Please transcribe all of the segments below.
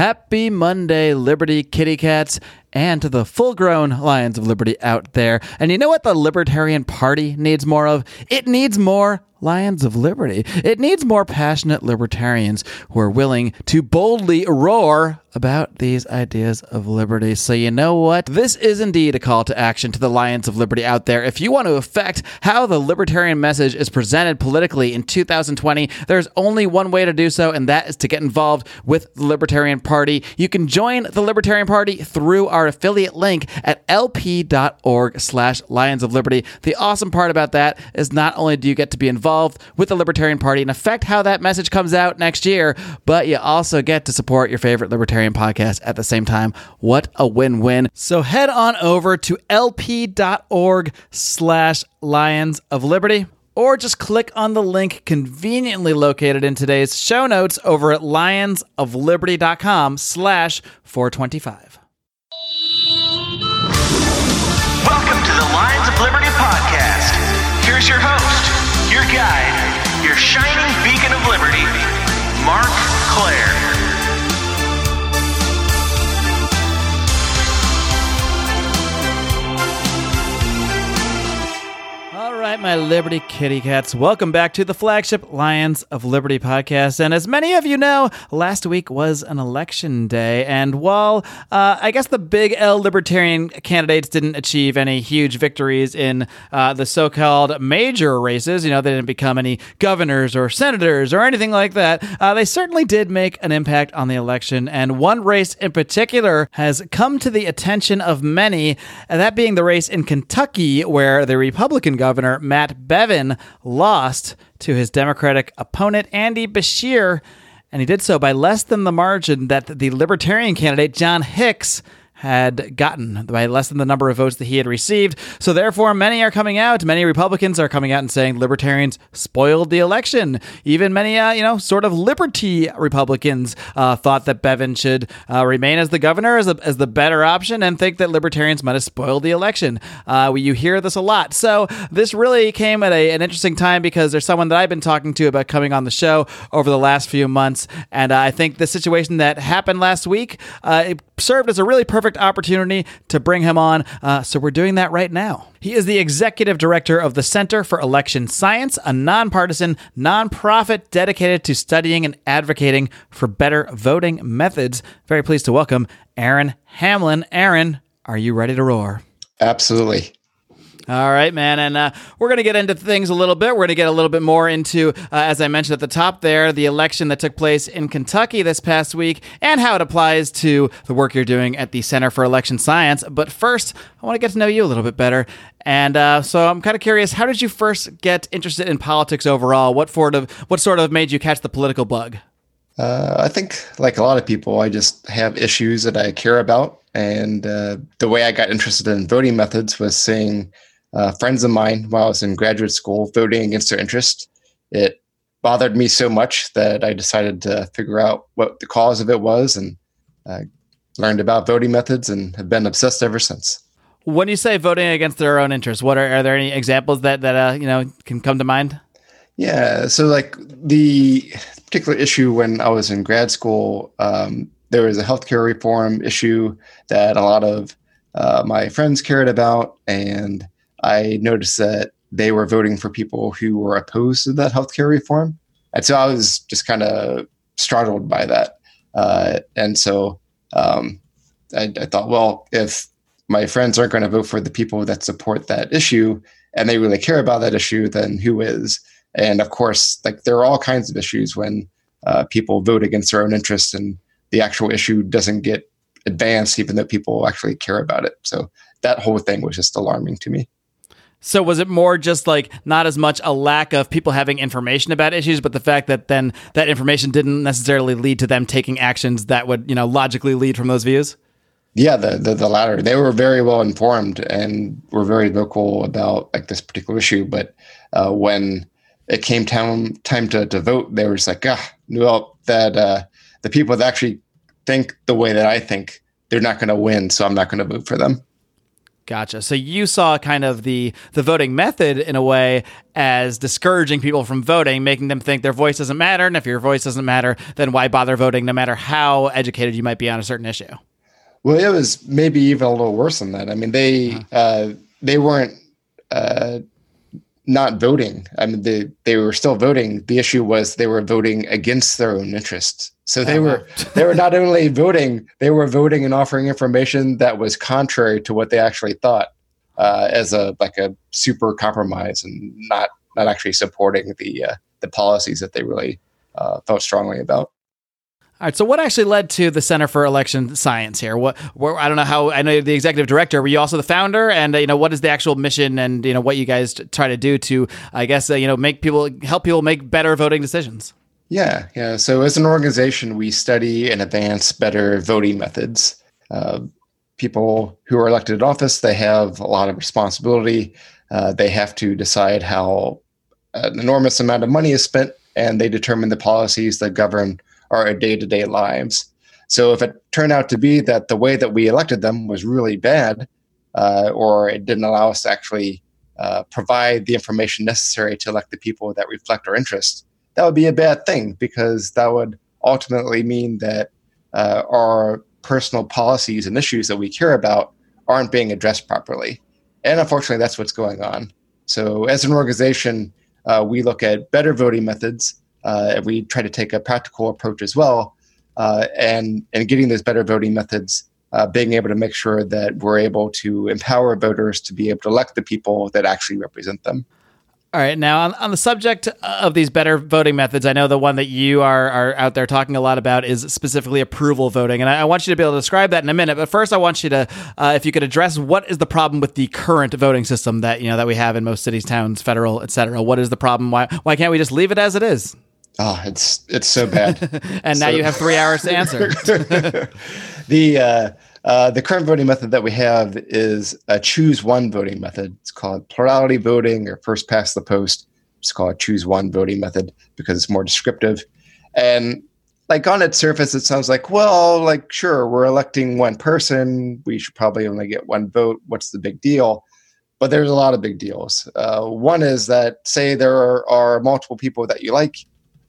Happy Monday, Liberty kitty cats, and to the full-grown Lions of Liberty out there. And you know what the Libertarian Party needs more of? It needs more Lions of Liberty. It needs more passionate libertarians who are willing to boldly roar about these ideas of liberty. So you know what? This is indeed a call to action to the Lions of Liberty out there. If you want to affect how the libertarian message is presented politically in 2020, there's only one way to do so, and that is to get involved with the Libertarian Party. You can join the Libertarian Party through our affiliate link at lp.org/Lions of Liberty. The awesome part about that is not only do you get to be involved with the Libertarian Party and affect how that message comes out next year, but you also get to support your favorite libertarian podcast at the same time. What a win-win. So head on over to lp.org/Lions of Liberty. Or just click on the link conveniently located in today's show notes over at lionsofliberty.com/425. Welcome to the Lions of Liberty podcast. Here's your host, your guide, your shining beacon of liberty, Mark Clare. All right, my Liberty kitty cats, welcome back to the flagship Lions of Liberty podcast. And as many of you know, last week was an election day. And while I guess the big L libertarian candidates didn't achieve any huge victories in the so-called major races, you know, they didn't become any governors or senators or anything like that, they certainly did make an impact on the election. And one race in particular has come to the attention of many, and that being the race in Kentucky, where the Republican governor Matt Bevin lost to his Democratic opponent, Andy Beshear, and he did so by less than the margin that the Libertarian candidate, John Hicks, had gotten, by less than the number of votes that he had received. So therefore, many are coming out. Many Republicans are coming out and saying libertarians spoiled the election. Even many, sort of liberty Republicans thought that Bevin should remain as the governor, as the better option, and think that libertarians might have spoiled the election. You hear this a lot. So this really came at an interesting time because there's someone that I've been talking to about coming on the show over the last few months. And I think the situation that happened last week, it served as a really perfect opportunity to bring him on, so we're doing that right now. He is the executive director of the Center for Election Science, a nonpartisan, nonprofit dedicated to studying and advocating for better voting methods. Very pleased to welcome Aaron Hamlin. Aaron, are you ready to roar? Absolutely. All right, man, and we're going to get into things a little bit. We're going to get a little bit more into, as I mentioned at the top there, the election that took place in Kentucky this past week and how it applies to the work you're doing at the Center for Election Science. But first, I want to get to know you a little bit better. And so I'm kind of curious, how did you first get interested in politics overall? What sort of made you catch the political bug? I think, like a lot of people, I just have issues that I care about. And the way I got interested in voting methods was seeing friends of mine while I was in graduate school voting against their interest. It bothered me so much that I decided to figure out what the cause of it was, and learned about voting methods and have been obsessed ever since. When you say voting against their own interests, are there any examples that can come to mind? Yeah. So like the particular issue when I was in grad school, there was a healthcare reform issue that a lot of my friends cared about, and I noticed that they were voting for people who were opposed to that healthcare reform. And so I was just kind of startled by that. I thought, well, if my friends aren't going to vote for the people that support that issue and they really care about that issue, then who is? And of course, like, there are all kinds of issues when people vote against their own interests and the actual issue doesn't get advanced, even though people actually care about it. So that whole thing was just alarming to me. So was it more just like not as much a lack of people having information about issues, but the fact that then that information didn't necessarily lead to them taking actions that would, logically lead from those views? Yeah, the latter. They were very well informed and were very vocal about like this particular issue. But when it came time to vote, they were just like, the people that actually think the way that I think, they're not going to win, so I'm not going to vote for them. Gotcha. So you saw kind of the voting method in a way as discouraging people from voting, making them think their voice doesn't matter. And if your voice doesn't matter, then why bother voting no matter how educated you might be on a certain issue? Well, it was maybe even a little worse than that. I mean, they weren't not voting. I mean, they were still voting. The issue was they were voting against their own interests. So they were not only voting, they were voting and offering information that was contrary to what they actually thought, as a super compromise, and not actually supporting the policies that they really felt strongly about. All right. So what actually led to the Center for Election Science here? I don't know how. I know you're the executive director. Were you also the founder? And what is the actual mission? And what you guys try to do to, I guess, help people make better voting decisions. Yeah. So as an organization, we study and advance better voting methods. People who are elected to office, they have a lot of responsibility. They have to decide how an enormous amount of money is spent, and they determine the policies that govern our day-to-day lives. So if it turned out to be that the way that we elected them was really bad, or it didn't allow us to actually provide the information necessary to elect the people that reflect our interests, that would be a bad thing, because that would ultimately mean that our personal policies and issues that we care about aren't being addressed properly. And unfortunately, that's what's going on. So as an organization, we look at better voting methods. We try to take a practical approach as well, and getting those better voting methods, being able to make sure that we're able to empower voters to be able to elect the people that actually represent them. All right. Now, on the subject of these better voting methods, I know the one that you are out there talking a lot about is specifically approval voting. And I want you to be able to describe that in a minute. But first, I want you to, if you could address what is the problem with the current voting system that we have in most cities, towns, federal, et cetera. What is the problem? Why can't we just leave it as it is? Oh, it's so bad. And now you have 3 hours to answer. The current voting method that we have is a choose one voting method. It's called plurality voting or first past the post. It's called choose one voting method because it's more descriptive. And on its surface, it sounds like, sure, we're electing one person. We should probably only get one vote. What's the big deal? But there's a lot of big deals. One is that, say there are multiple people that you like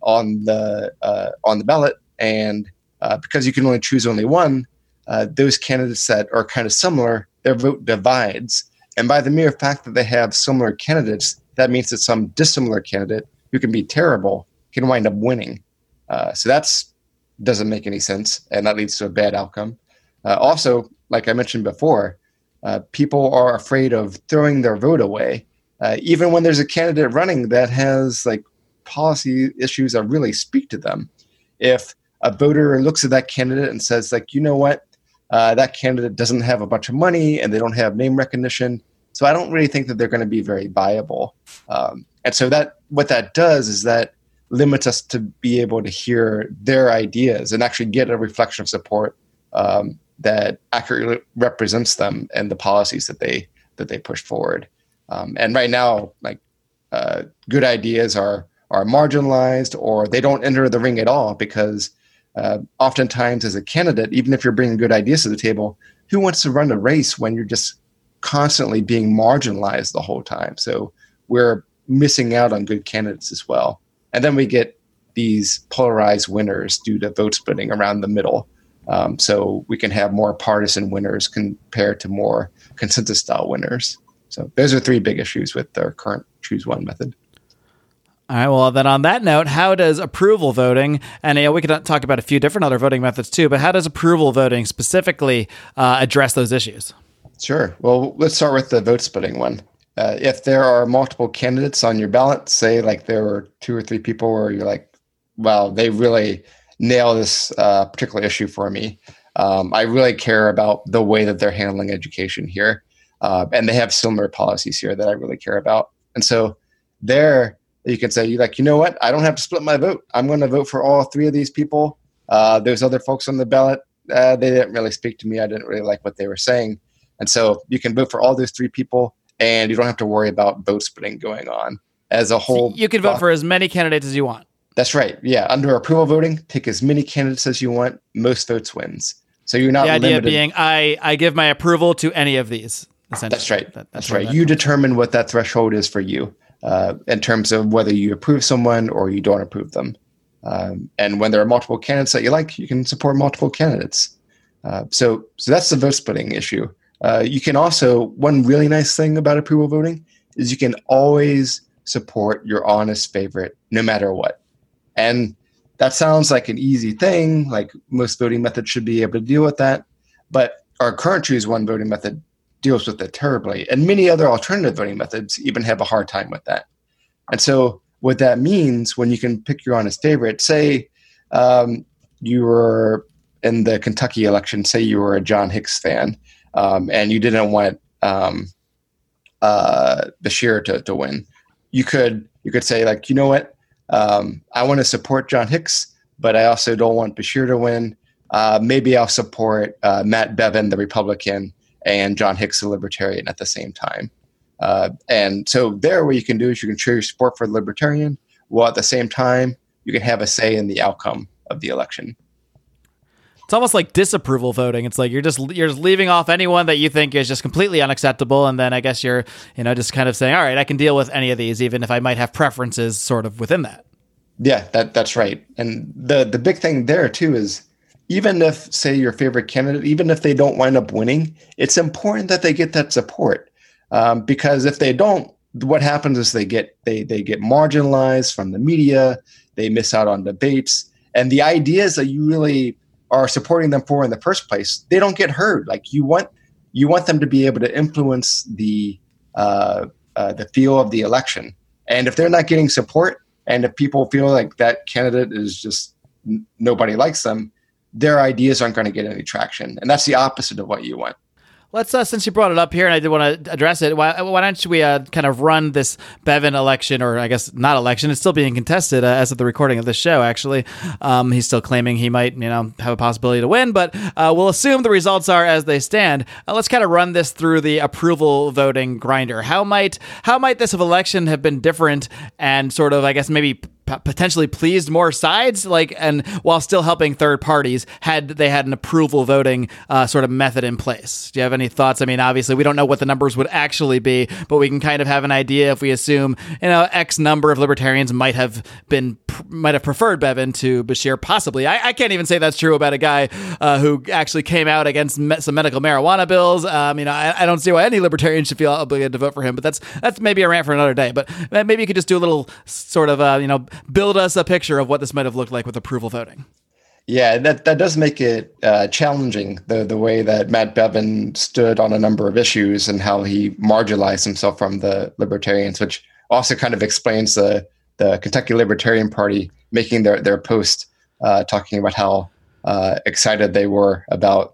on the ballot, and because you can only choose only one, those candidates that are kind of similar, their vote divides. And by the mere fact that they have similar candidates, that means that some dissimilar candidate who can be terrible can wind up winning. So that's doesn't make any sense, and that leads to a bad outcome. Also, like I mentioned before, people are afraid of throwing their vote away, even when there's a candidate running that has policy issues that really speak to them. If a voter looks at that candidate and says, that candidate doesn't have a bunch of money and they don't have name recognition, so I don't really think that they're going to be very viable. And so that what that does is that limits us to be able to hear their ideas and actually get a reflection of support that accurately represents them and the policies that they push forward. And right now, good ideas are marginalized, or they don't enter the ring at all, because oftentimes as a candidate, even if you're bringing good ideas to the table, who wants to run a race when you're just constantly being marginalized the whole time? So we're missing out on good candidates as well. And then we get these polarized winners due to vote splitting around the middle. So we can have more partisan winners compared to more consensus style winners. So those are three big issues with our current choose one method. All right. Well, then on that note, how does approval voting, and we could talk about a few different other voting methods too, but how does approval voting specifically address those issues? Sure. Well, let's start with the vote splitting one. If there are multiple candidates on your ballot, say there were two or three people where you're they really nail this particular issue for me. I really care about the way that they're handling education here. And they have similar policies here that I really care about. And so there, you can say, I don't have to split my vote. I'm going to vote for all three of these people. There's other folks on the ballot. They didn't really speak to me. I didn't really like what they were saying. And so you can vote for all those three people, and you don't have to worry about vote splitting going on as a whole. So you can vote for as many candidates as you want. That's right. Yeah. Under approval voting, pick as many candidates as you want. Most votes wins. So you're not limited. The idea being I give my approval to any of these. That's right. That's right. You determine what that threshold is for you in terms of whether you approve someone or you don't approve them. And when there are multiple candidates that you like, you can support multiple candidates. So that's the vote splitting issue. You can also, one really nice thing about approval voting is you can always support your honest favorite no matter what. And that sounds like an easy thing, like most voting methods should be able to deal with that. But our current choose one voting method deals with it terribly. And many other alternative voting methods even have a hard time with that. And so what that means when you can pick your honest favorite, say you were in the Kentucky election, say you were a John Hicks fan, and you didn't want Bashir to win, you could say, like, you know what, I want to support John Hicks, but I also don't want Bashir to win. Maybe I'll support Matt Bevin, the Republican, and John Hicks, the Libertarian, at the same time. And so there, what you can do is you can show your support for the Libertarian, while at the same time, you can have a say in the outcome of the election. It's almost like disapproval voting. It's like you're just leaving off anyone that you think is just completely unacceptable, and then I guess you're just kind of saying, all right, I can deal with any of these, even if I might have preferences sort of within that. Yeah, that's right. And the big thing there too is, even if, say, your favorite candidate, even if they don't wind up winning, it's important that they get that support. Because if they don't, what happens is they get marginalized from the media, they miss out on debates, and the ideas that you really are supporting them for in the first place, they don't get heard. Like, you want them to be able to influence the feel of the election. And if they're not getting support, and if people feel like that candidate is just nobody likes them, their ideas aren't going to get any traction. And that's the opposite of what you want. Let's, since you brought it up here and I did want to address it, why don't we kind of run this Bevin election, or I guess not election, it's still being contested as of the recording of this show, actually. He's still claiming he might, have a possibility to win, but we'll assume the results are as they stand. Let's kind of run this through the approval voting grinder. How might this election have been different and sort of, I guess, maybe potentially pleased more sides, and while still helping third parties, had they had an approval voting sort of method in place? Do you have any thoughts? I mean, obviously we don't know what the numbers would actually be, but we can kind of have an idea if we assume, X number of Libertarians might have preferred Bevin to Bashir, possibly. I can't even say that's true about a guy who actually came out against some medical marijuana bills. I don't see why any Libertarian should feel obligated to vote for him, but that's maybe a rant for another day. But maybe you could just do a little sort of, build us a picture of what this might have looked like with approval voting. Yeah, that does make it challenging, the way that Matt Bevin stood on a number of issues and how he marginalized himself from the Libertarians, which also kind of explains the Kentucky Libertarian Party making their post talking about how excited they were about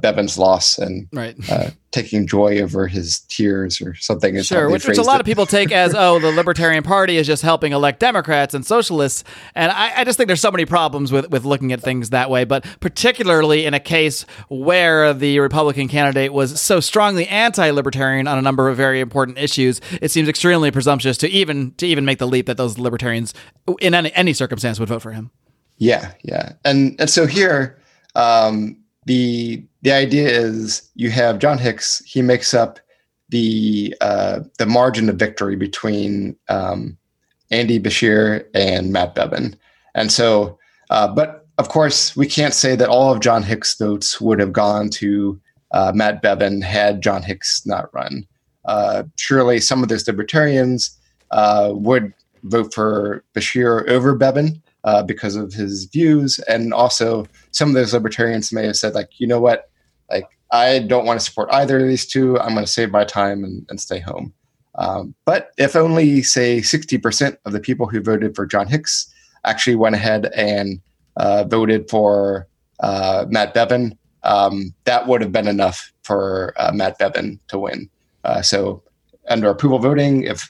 Bevin's loss and right. Taking joy over his tears or something. Sure, which a lot of people take as, the Libertarian Party is just helping elect Democrats and socialists. And I just think there's so many problems with looking at things that way, but particularly in a case where the Republican candidate was so strongly anti-Libertarian on a number of very important issues, it seems extremely presumptuous to even make the leap that those Libertarians in any circumstance would vote for him. Yeah. And so here... The idea is you have John Hicks. He makes up the margin of victory between Andy Bashir and Matt Bevin, and so. But of course, we can't say that all of John Hicks' votes would have gone to Matt Bevin had John Hicks not run. Surely, some of those Libertarians would vote for Bashir over Bevin. Because of his views, and also some of those Libertarians may have said, I don't want to support either of these two. I'm going to save my time and stay home. But if only, say, 60% of the people who voted for John Hicks actually went ahead and voted for Matt Bevin, that would have been enough for Matt Bevin to win. So under approval voting, if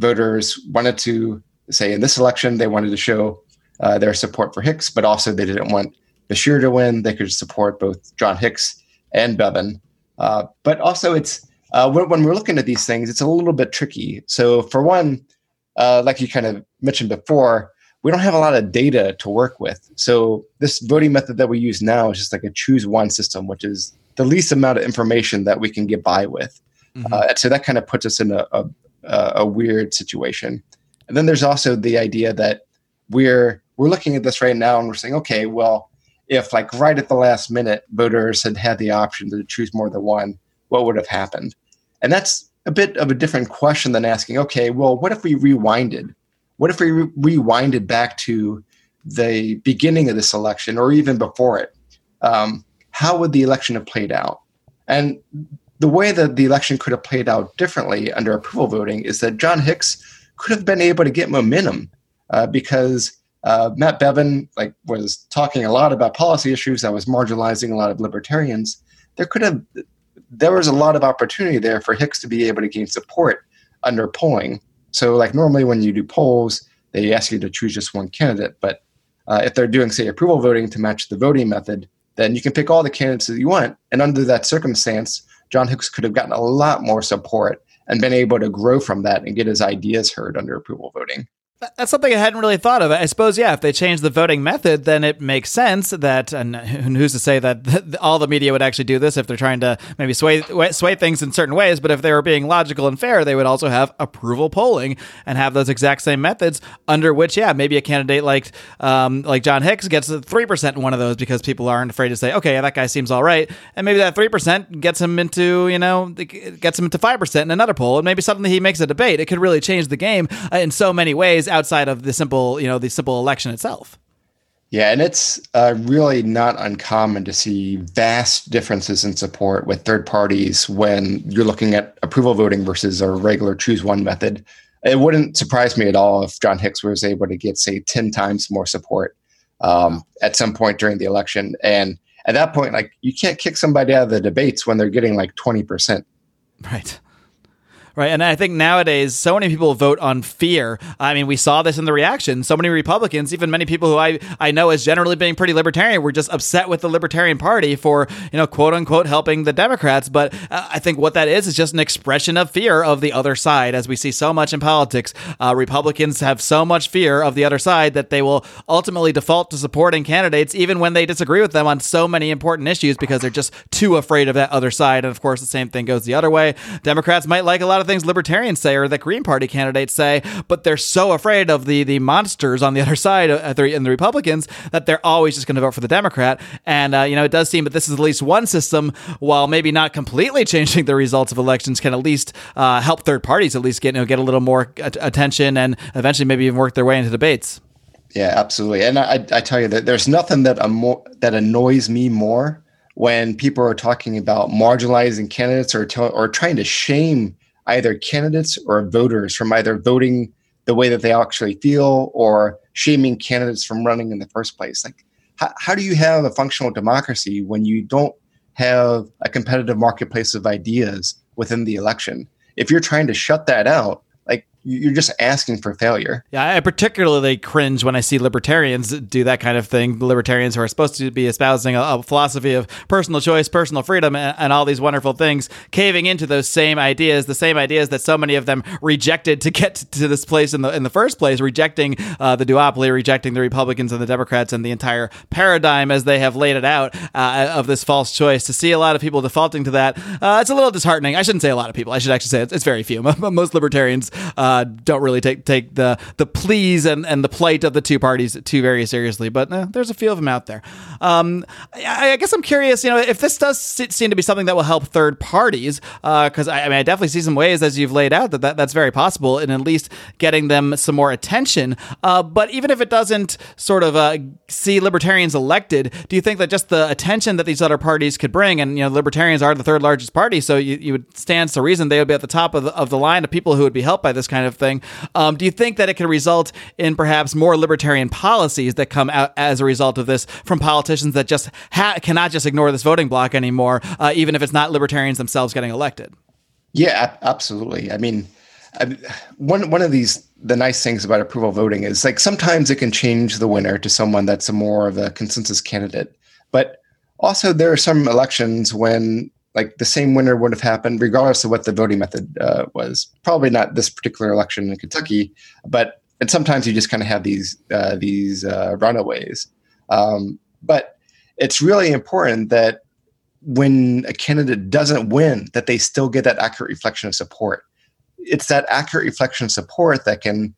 voters wanted to, say, in this election, they wanted to show their support for Hicks, but also they didn't want Bashir to win, they could support both John Hicks and Bevin. But also it's, when we're looking at these things, it's a little bit tricky. So for one, like you kind of mentioned before, we don't have a lot of data to work with. So this voting method that we use now is just like a choose one system, which is the least amount of information that we can get by with. Mm-hmm. So that kind of puts us in a weird situation. And then there's also the idea that we're looking at this right now and we're saying, okay, well, if like right at the last minute voters had had the option to choose more than one, what would have happened? And that's a bit of a different question than asking, okay, well, what if we rewinded? What if we rewinded back to the beginning of this election or even before it? How would the election have played out? And the way that the election could have played out differently under approval voting is that John Hicks could have been able to get momentum because Matt Bevin was talking a lot about policy issues that was marginalizing a lot of libertarians. There was a lot of opportunity there for Hicks to be able to gain support under polling. So normally when you do polls, they ask you to choose just one candidate. But if they're doing, say, approval voting to match the voting method, then you can pick all the candidates that you want. And under that circumstance, John Hicks could have gotten a lot more support and been able to grow from that and get his ideas heard under approval voting. That's something I hadn't really thought of. I suppose, yeah, if they change the voting method, then it makes sense that, and who's to say that all the media would actually do this if they're trying to maybe sway things in certain ways, but if they were being logical and fair, they would also have approval polling and have those exact same methods under which, yeah, maybe a candidate like John Hicks gets 3% in one of those because people aren't afraid to say, okay, yeah, that guy seems all right. And maybe that 3% gets him into, gets him into 5% in another poll. And maybe suddenly he makes a debate. It could really change the game in so many ways outside of the simple election itself. Yeah, and it's really not uncommon to see vast differences in support with third parties when you're looking at approval voting versus a regular choose one method. It wouldn't surprise me at all if John Hicks was able to get, say, 10 times more support at some point during the election. And at that point, you can't kick somebody out of the debates when they're getting 20%. Right. Right. And I think nowadays, so many people vote on fear. I mean, we saw this in the reaction. So many Republicans, even many people who I know as generally being pretty libertarian, were just upset with the Libertarian Party for, quote unquote, helping the Democrats. But I think what that is just an expression of fear of the other side. As we see so much in politics, Republicans have so much fear of the other side that they will ultimately default to supporting candidates, even when they disagree with them on so many important issues, because they're just too afraid of that other side. And of course, the same thing goes the other way. Democrats might like a lot of things libertarians say or that Green Party candidates say, but they're so afraid of the monsters on the other side and the Republicans that they're always just going to vote for the Democrat. And it does seem that this is at least one system, while maybe not completely changing the results of elections, can at least help third parties at least get a little more attention and eventually maybe even work their way into debates. Yeah, absolutely. And I tell you that there's nothing that annoys me more when people are talking about marginalizing candidates or trying to shame either candidates or voters from either voting the way that they actually feel or shaming candidates from running in the first place. How do you have a functional democracy when you don't have a competitive marketplace of ideas within the election? If you're trying to shut that out, you're just asking for failure. Yeah, I particularly cringe when I see libertarians do that kind of thing. Libertarians who are supposed to be espousing a philosophy of personal choice, personal freedom, and all these wonderful things, caving into those same ideas, the same ideas that so many of them rejected to get to this place in the first place, rejecting the duopoly, rejecting the Republicans and the Democrats and the entire paradigm as they have laid it out of this false choice. To see a lot of people defaulting to that, it's a little disheartening. I shouldn't say a lot of people. I should actually say it's very few. Most libertarians don't really take the pleas and the plight of the two parties too very seriously, but there's a few of them out there. I guess I'm curious, if this does seem to be something that will help third parties, because I definitely see some ways, as you've laid out, that's very possible in at least getting them some more attention. But even if it doesn't sort of see libertarians elected, do you think that just the attention that these other parties could bring, and libertarians are the third largest party, so you would stand to reason they would be at the top of the line of people who would be helped by this kind of thing. Do you think that it can result in perhaps more libertarian policies that come out as a result of this from politicians that just cannot just ignore this voting block anymore, even if it's not libertarians themselves getting elected? Yeah, absolutely. I mean, one of the nice things about approval voting is sometimes it can change the winner to someone that's more of a consensus candidate. But also there are some elections when the same winner would have happened regardless of what the voting method was. Probably not this particular election in Kentucky, but sometimes you just kind of have these runaways. But it's really important that when a candidate doesn't win, that they still get that accurate reflection of support. It's that accurate reflection of support that can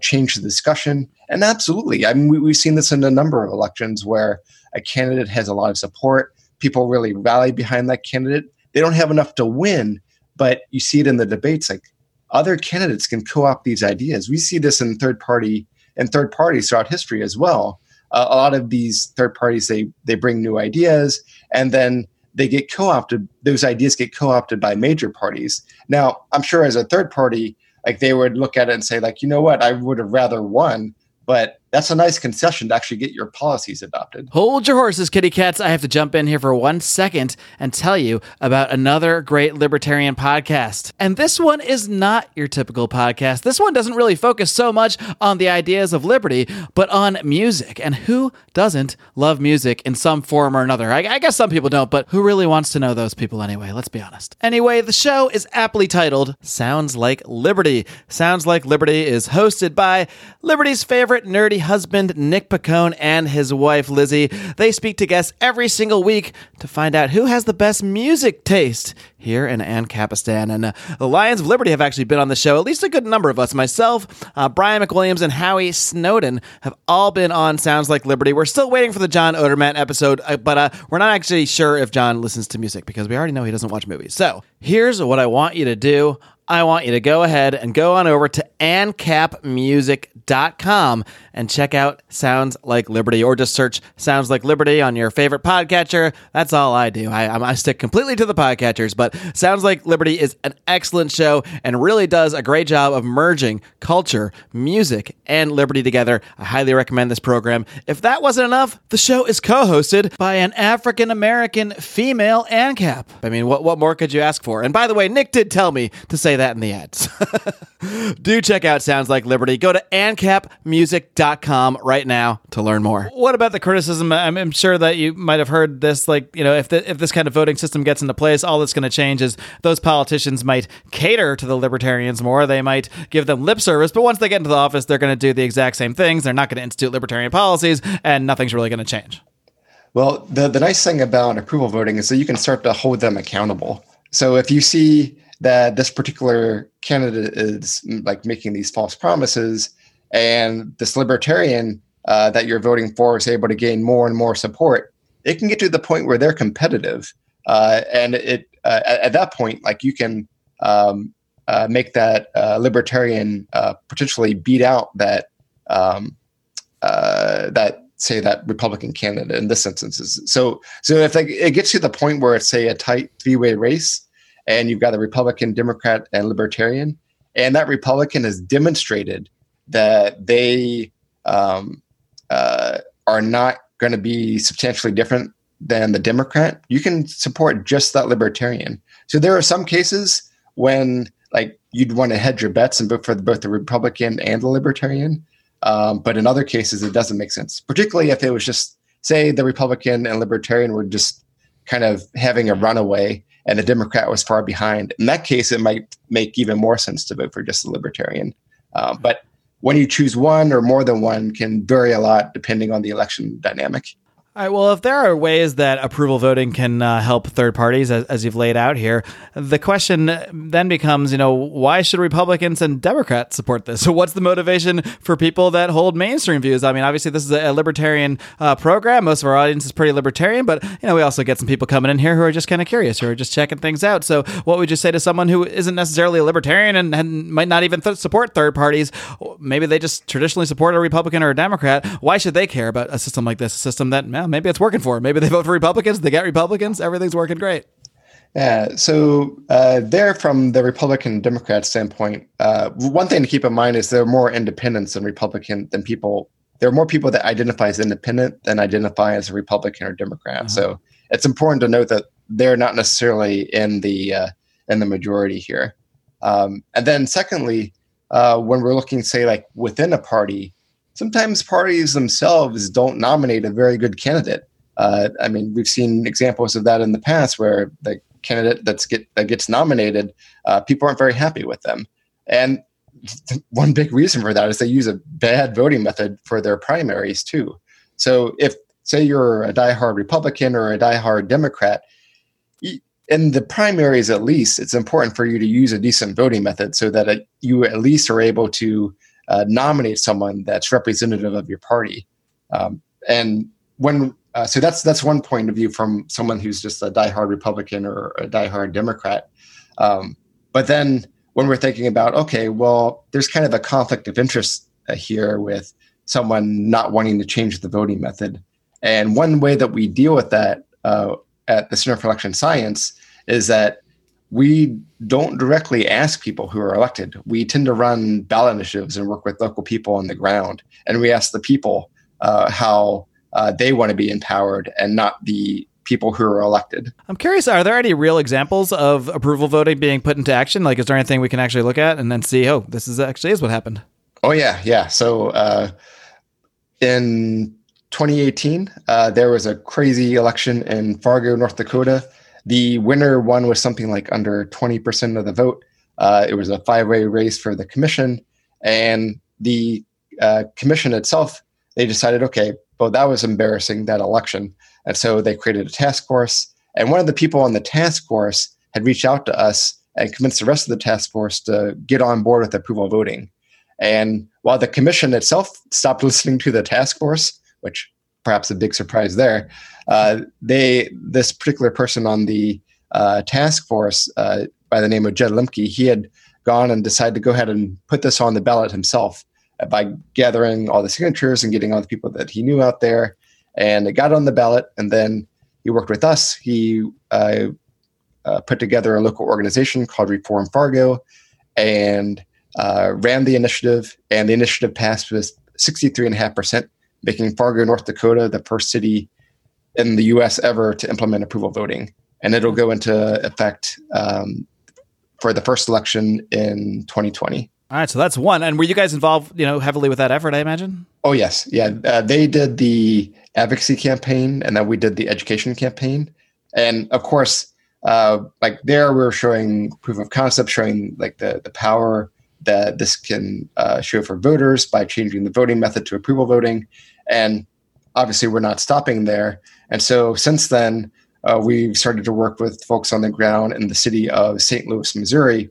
change the discussion. And absolutely, I mean, we've seen this in a number of elections where a candidate has a lot of support. People really rally behind that candidate. They don't have enough to win, but you see it in the debates. Like, other candidates can co-opt these ideas. We see this in third parties throughout history as well. A lot of these third parties, they bring new ideas, and then they get co-opted. Those ideas get co-opted by major parties. Now, I'm sure as a third party, like, they would look at it and say, like, you know what, I would have rather won, but that's a nice concession to actually get your policies adopted. Hold your horses, kitty cats. I have to jump in here for 1 second and tell you about another great libertarian podcast. And this one is not your typical podcast. This one doesn't really focus so much on the ideas of liberty, but on music. And who doesn't love music in some form or another? I guess some people don't, but who really wants to know those people anyway? Let's be honest. Anyway, the show is aptly titled Sounds Like Liberty. Sounds Like Liberty is hosted by Liberty's favorite nerdy husband Nick Picone and his wife Lizzie. They speak to guests every single week to find out who has the best music taste here in Ancapistan. And the Lions of Liberty have actually been on the show, at least a good number of us. Myself, Brian McWilliams, and Howie Snowden have all been on Sounds Like Liberty. We're still waiting for the John Odermatt episode, but we're not actually sure if John listens to music because we already know he doesn't watch movies. So here's what I want you to do. I want you to go ahead and go on over to ancapmusic.com and check out Sounds Like Liberty, or just search Sounds Like Liberty on your favorite podcatcher. That's all I do. I stick completely to the podcatchers, but Sounds Like Liberty is an excellent show and really does a great job of merging culture, music, and liberty together. I highly recommend this program. If that wasn't enough, the show is co-hosted by an African-American female ANCAP. I mean, what more could you ask for? And by the way, Nick did tell me to say that in the ads. Do check out Sounds Like Liberty. Go to ancapmusic.com right now to learn more. What about the criticism? I'm sure that you might have heard this, like, you know, if this kind of voting system gets into place, all that's going to change is those politicians might cater to the libertarians more. They might give them lip service, but once they get into the office, they're going to do the exact same things. They're not going to institute libertarian policies, and nothing's really going to change. Well, the nice thing about approval voting is that you can start to hold them accountable. So if you see that this particular candidate is, like, making these false promises, and this libertarian that you're voting for is able to gain more and more support, it can get to the point where they're competitive. And at that point, like, you can make that libertarian potentially beat out that, say, that Republican candidate in this instance. So if it gets to the point where it's, say, a tight three-way race, and you've got a Republican, Democrat, and Libertarian, and that Republican has demonstrated that they are not going to be substantially different than the Democrat, you can support just that Libertarian. So there are some cases when, like, you'd want to hedge your bets and vote for both the Republican and the Libertarian, but in other cases it doesn't make sense, particularly if it was just, say, the Republican and Libertarian were just kind of having a runaway and the Democrat was far behind. In that case, it might make even more sense to vote for just a Libertarian. But when you choose one or more than one can vary a lot depending on the election dynamic. All right, well, if there are ways that approval voting can help third parties, as you've laid out here, the question then becomes, you know, why should Republicans and Democrats support this? So what's the motivation for people that hold mainstream views? I mean, obviously, this is a libertarian program. Most of our audience is pretty libertarian, but, you know, we also get some people coming in here who are just kind of curious, who are just checking things out. So what would you say to someone who isn't necessarily a libertarian and might not even support third parties? Maybe they just traditionally support a Republican or a Democrat. Why should they care about a system like this, a system that... maybe it's working for them. Maybe they vote for Republicans. They get Republicans. Everything's working great. Yeah. So there, from the Republican Democrat standpoint, one thing to keep in mind is there are more independents than Republican than people. There are more people that identify as independent than identify as a Republican or Democrat. Mm-hmm. So it's important to note that they're not necessarily in the majority here. And then secondly, when we're looking, say, like, within a party, sometimes parties themselves don't nominate a very good candidate. I mean, we've seen examples of that in the past where the candidate that gets nominated, people aren't very happy with them. And one big reason for that is they use a bad voting method for their primaries too. So if, say, you're a diehard Republican or a diehard Democrat, in the primaries, at least, it's important for you to use a decent voting method so that you at least are able to nominate someone that's representative of your party. So that's one point of view from someone who's just a diehard Republican or a diehard Democrat. But then when we're thinking about, okay, well, there's kind of a conflict of interest here with someone not wanting to change the voting method. And one way that we deal with that at the Center for Election Science is that we don't directly ask people who are elected. We tend to run ballot initiatives and work with local people on the ground. And we ask the people how they want to be empowered and not the people who are elected. I'm curious, are there any real examples of approval voting being put into action? Like, is there anything we can actually look at and then see, oh, this is actually is what happened? Oh, yeah, yeah. So in 2018, there was a crazy election in Fargo, North Dakota. The winner won with something like under 20% of the vote. It was a five-way race for the commission. And the commission itself, they decided, okay, well, that was embarrassing, that election. And so they created a task force. And one of the people on the task force had reached out to us and convinced the rest of the task force to get on board with approval voting. And while the commission itself stopped listening to the task force, which perhaps a big surprise there, this particular person on the task force by the name of Jed Lemke, he had gone and decided to go ahead and put this on the ballot himself by gathering all the signatures and getting all the people that he knew out there. And it got on the ballot, and then he worked with us. He put together a local organization called Reform Fargo and ran the initiative, and the initiative passed with 63.5%, making Fargo, North Dakota, the first city in the U.S. ever to implement approval voting. And it'll go into effect for the first election in 2020. All right, so that's one. And were you guys involved, heavily with that effort, I imagine? Oh, yes. Yeah, they did the advocacy campaign, and then we did the education campaign. And, of course, we were showing proof of concept, showing the power that this can show for voters by changing the voting method to approval voting. And obviously we're not stopping there. And so since then, we've started to work with folks on the ground in the city of St. Louis, Missouri.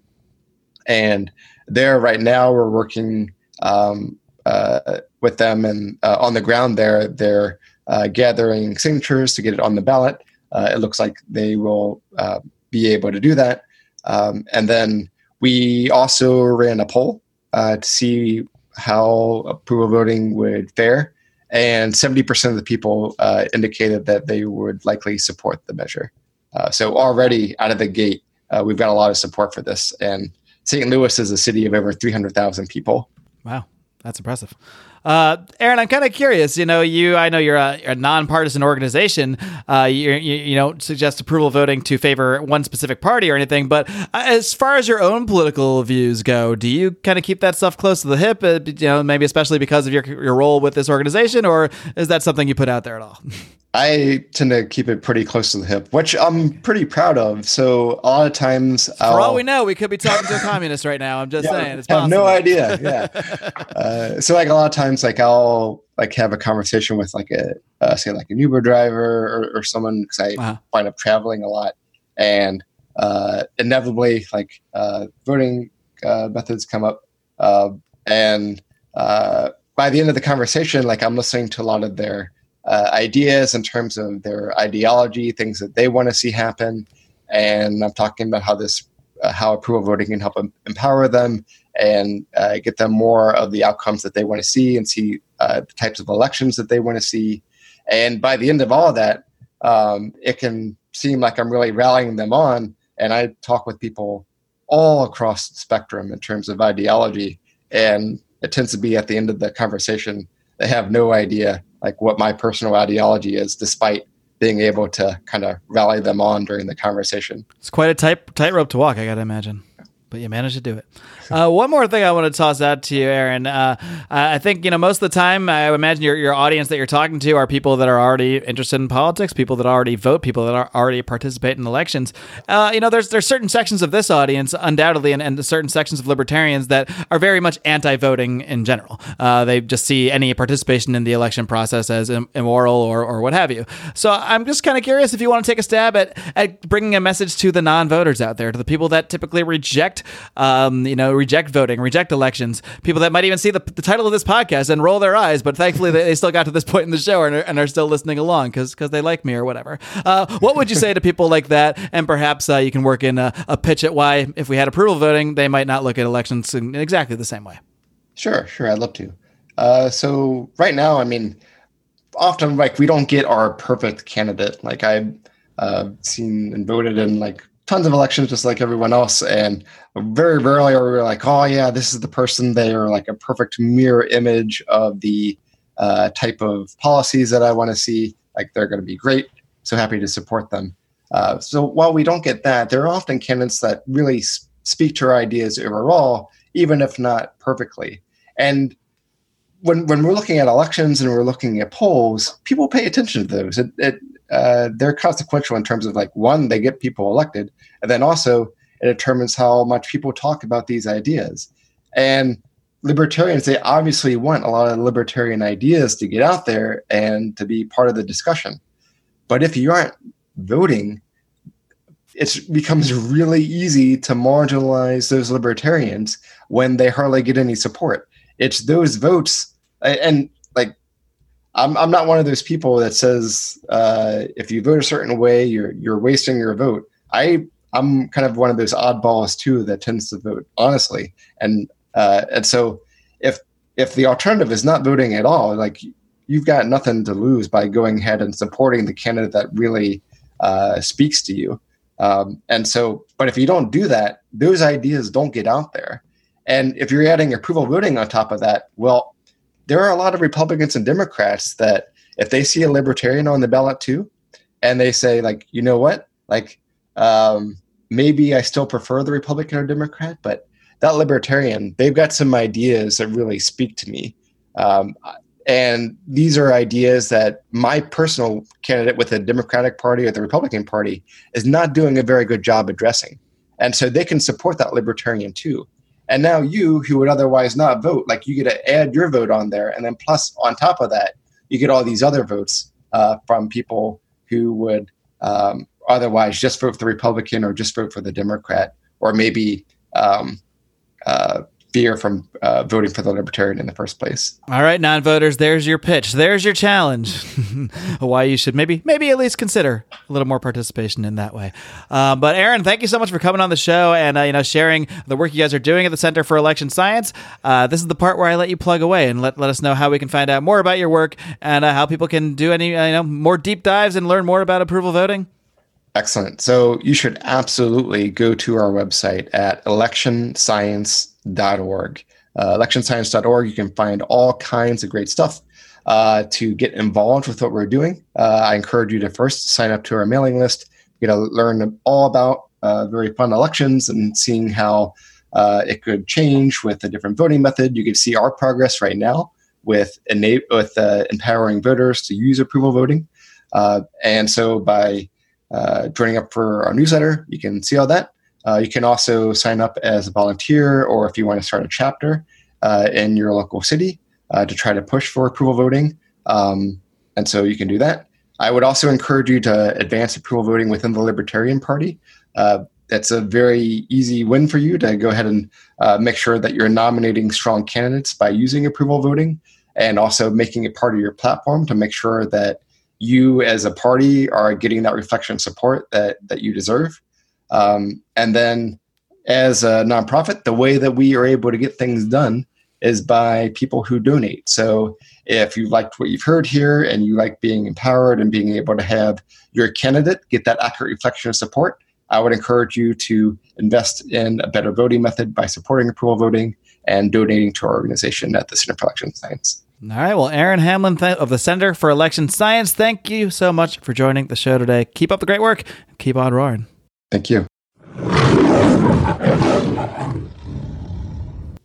And there right now we're working with them, and on the ground there, they're gathering signatures to get it on the ballot. It looks like they will be able to do that. And then we also ran a poll to see how approval voting would fare, and 70% of the people indicated that they would likely support the measure. So already out of the gate, we've got a lot of support for this. And St. Louis is a city of over 300,000 people. Wow, that's impressive. Aaron, I'm kind of curious, I know you're a nonpartisan organization, you don't suggest approval voting to favor one specific party or anything, but as far as your own political views go, do you kind of keep that stuff close to the hip, maybe especially because of your role with this organization, or is that something you put out there at all? I tend to keep it pretty close to the hip, which I'm pretty proud of. So a lot of times, for all we know, we could be talking to a communist right now. I'm just saying, it's possible. I have no idea. Yeah. A lot of times, I'll have a conversation with an Uber driver or someone, because I wind up traveling a lot, and inevitably voting methods come up, and by the end of the conversation, I'm listening to a lot of their ideas in terms of their ideology, things that they want to see happen. And I'm talking about how how approval voting can help empower them and get them more of the outcomes that they want to see, and see the types of elections that they want to see. And by the end of all of that, it can seem like I'm really rallying them on. And I talk with people all across the spectrum in terms of ideology. And it tends to be at the end of the conversation, they have no idea what my personal ideology is, despite being able to kind of rally them on during the conversation. It's quite a tightrope to walk, I got to imagine. But you managed to do it. One more thing I want to toss out to you, Aaron. I think, most of the time, I imagine your audience that you're talking to are people that are already interested in politics, people that already vote, people that are already participate in elections. There's certain sections of this audience, undoubtedly, and certain sections of libertarians that are very much anti-voting in general. They just see any participation in the election process as immoral or what have you. So I'm just kind of curious if you want to take a stab at bringing a message to the non-voters out there, to the people that typically reject voting, reject elections. People that might even see the title of this podcast and roll their eyes, but thankfully they still got to this point in the show and are still listening along because they like me or whatever. What would you say to people like that? And perhaps you can work in a pitch at why, if we had approval voting, they might not look at elections in exactly the same way. Sure. I'd love to. So right now, often we don't get our perfect candidate. I've seen and voted in tons of elections, just like everyone else. And very rarely are we oh yeah, this is the person. They are a perfect mirror image of the type of policies that I want to see. They're going to be great. So happy to support them. So while we don't get that, there are often candidates that really speak to our ideas overall, even if not perfectly. And when we're looking at elections and we're looking at polls, people pay attention to those. They're consequential in terms of one, they get people elected, and then also it determines how much people talk about these ideas. And libertarians, they obviously want a lot of libertarian ideas to get out there and to be part of the discussion. But if you aren't voting, it becomes really easy to marginalize those libertarians when they hardly get any support. It's those votes, and I'm not one of those people that says if you vote a certain way, you're wasting your vote. I'm kind of one of those oddballs too that tends to vote honestly, and so if the alternative is not voting at all, you've got nothing to lose by going ahead and supporting the candidate that really speaks to you. But if you don't do that, those ideas don't get out there, and if you're adding approval voting on top of that, well, there are a lot of Republicans and Democrats that if they see a libertarian on the ballot too, and they say you know what, maybe I still prefer the Republican or Democrat, but that libertarian, they've got some ideas that really speak to me. And these are ideas that my personal candidate with the Democratic Party or the Republican Party is not doing a very good job addressing. And so they can support that libertarian too. And now you, who would otherwise not vote, you get to add your vote on there. And then plus on top of that, you get all these other votes from people who would otherwise just vote for the Republican or just vote for the Democrat, or maybe fear from voting for the Libertarian in the first place. All right, non-voters, there's your pitch. There's your challenge. Why you should maybe at least consider a little more participation in that way. But Aaron, thank you so much for coming on the show and sharing the work you guys are doing at the Center for Election Science. This is the part where I let you plug away and let us know how we can find out more about your work and how people can do any more deep dives and learn more about approval voting. Excellent. So you should absolutely go to our website at electionscience.org. Electionscience.org, you can find all kinds of great stuff to get involved with what we're doing. I encourage you to first sign up to our mailing list. You're going to learn all about very fun elections and seeing how it could change with a different voting method. You can see our progress right now with empowering voters to use approval voting. And so by joining up for our newsletter, you can see all that. You can also sign up as a volunteer, or if you want to start a chapter in your local city to try to push for approval voting. And so you can do that. I would also encourage you to advance approval voting within the Libertarian Party. That's a very easy win for you to go ahead and make sure that you're nominating strong candidates by using approval voting and also making it part of your platform to make sure that you as a party are getting that reflection support that you deserve. And then as a nonprofit, the way that we are able to get things done is by people who donate. So if you liked what you've heard here and you like being empowered and being able to have your candidate get that accurate reflection of support, I would encourage you to invest in a better voting method by supporting approval voting and donating to our organization at the Center for Election Science. All right. Well, Aaron Hamlin of the Center for Election Science, thank you so much for joining the show today. Keep up the great work. Keep on roaring. Thank you.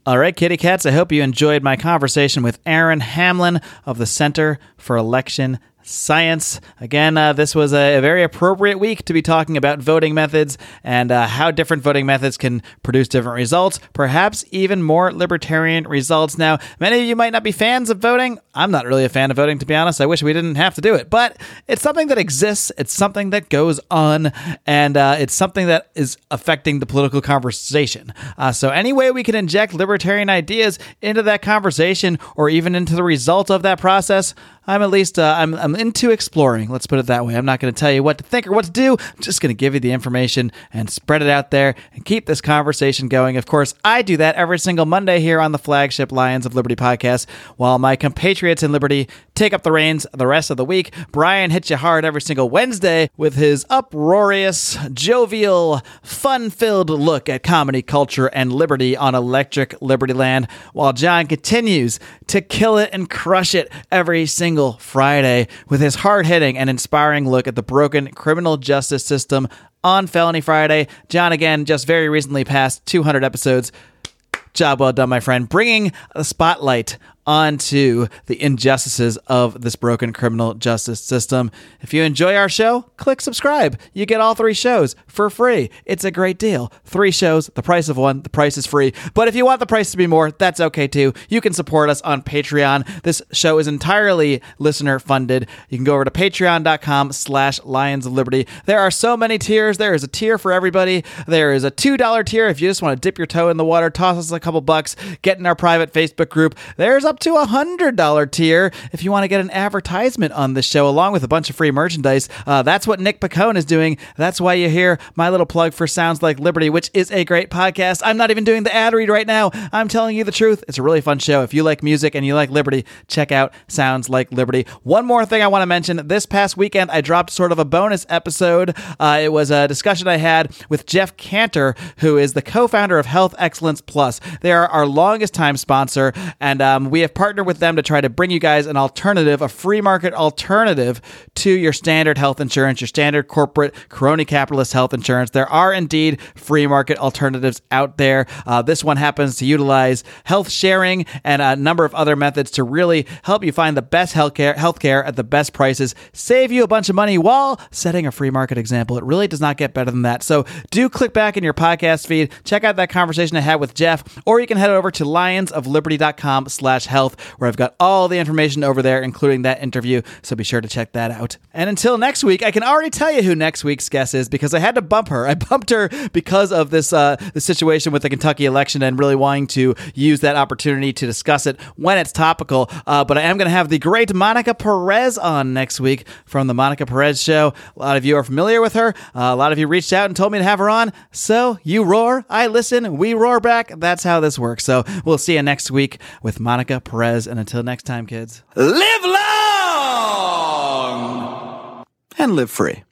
All right, kitty cats, I hope you enjoyed my conversation with Aaron Hamlin of the Center for Election Science. Again, this was a very appropriate week to be talking about voting methods and how different voting methods can produce different results, perhaps even more libertarian results. Now, many of you might not be fans of voting. I'm not really a fan of voting, to be honest. I wish we didn't have to do it, but it's something that exists. It's something that goes on, and it's something that is affecting the political conversation. So any way we can inject libertarian ideas into that conversation or even into the result of that process, I'm at least I'm into exploring. Let's put it that way. I'm not going to tell you what to think or what to do. I'm just going to give you the information and spread it out there and keep this conversation going. Of course, I do that every single Monday here on the flagship Lions of Liberty podcast, while my compatriots in Liberty take up the reins the rest of the week. Brian hits you hard every single Wednesday with his uproarious, jovial, fun-filled look at comedy, culture, and liberty on Electric Liberty Land, while John continues to kill it and crush it every single Friday with his hard-hitting and inspiring look at the broken criminal justice system on Felony Friday. John, again, just very recently passed 200 episodes. Job well done, my friend, bringing the spotlight onto the injustices of this broken criminal justice system. If you enjoy our show, click subscribe. You get all three shows for free. It's a great deal. Three shows, the price of one, the price is free. But if you want the price to be more, that's okay too. You can support us on Patreon. This show is entirely listener funded. You can go over to patreon.com/Lions of Liberty. There are so many tiers. There is a tier for everybody. There is a $2 tier if you just want to dip your toe in the water, toss us a couple bucks, get in our private Facebook group. There's up to $100 tier if you want to get an advertisement on this show along with a bunch of free merchandise. That's what Nick Picone is doing. That's why you hear my little plug for Sounds Like Liberty, which is a great podcast. I'm not even doing the ad read right now. I'm telling you the truth. It's a really fun show. If you like music and you like liberty, check out Sounds Like Liberty. One more thing I want to mention. This past weekend, I dropped sort of a bonus episode. It was a discussion I had with Jeff Cantor, who is the co-founder of Health Excellence Plus. They are our longest time sponsor, and we have partnered with them to try to bring you guys an alternative, a free market alternative to your standard health insurance, your standard corporate crony capitalist health insurance. There are indeed free market alternatives out there. This one happens to utilize health sharing and a number of other methods to really help you find the best healthcare at the best prices, save you a bunch of money while setting a free market example. It really does not get better than that. So do click back in your podcast feed, check out that conversation I had with Jeff, or you can head over to lionsofliberty.com/health, where I've got all the information over there, including that interview. So be sure to check that out. And until next week, I can already tell you who next week's guest is because I had to bump her. I bumped her because of this the situation with the Kentucky election and really wanting to use that opportunity to discuss it when it's topical. But I am going to have the great Monica Perez on next week from the Monica Perez Show. A lot of you are familiar with her. A lot of you reached out and told me to have her on. So you roar, I listen, we roar back. That's how this works. So we'll see you next week with Monica Perez, and until next time, kids, live long and live free.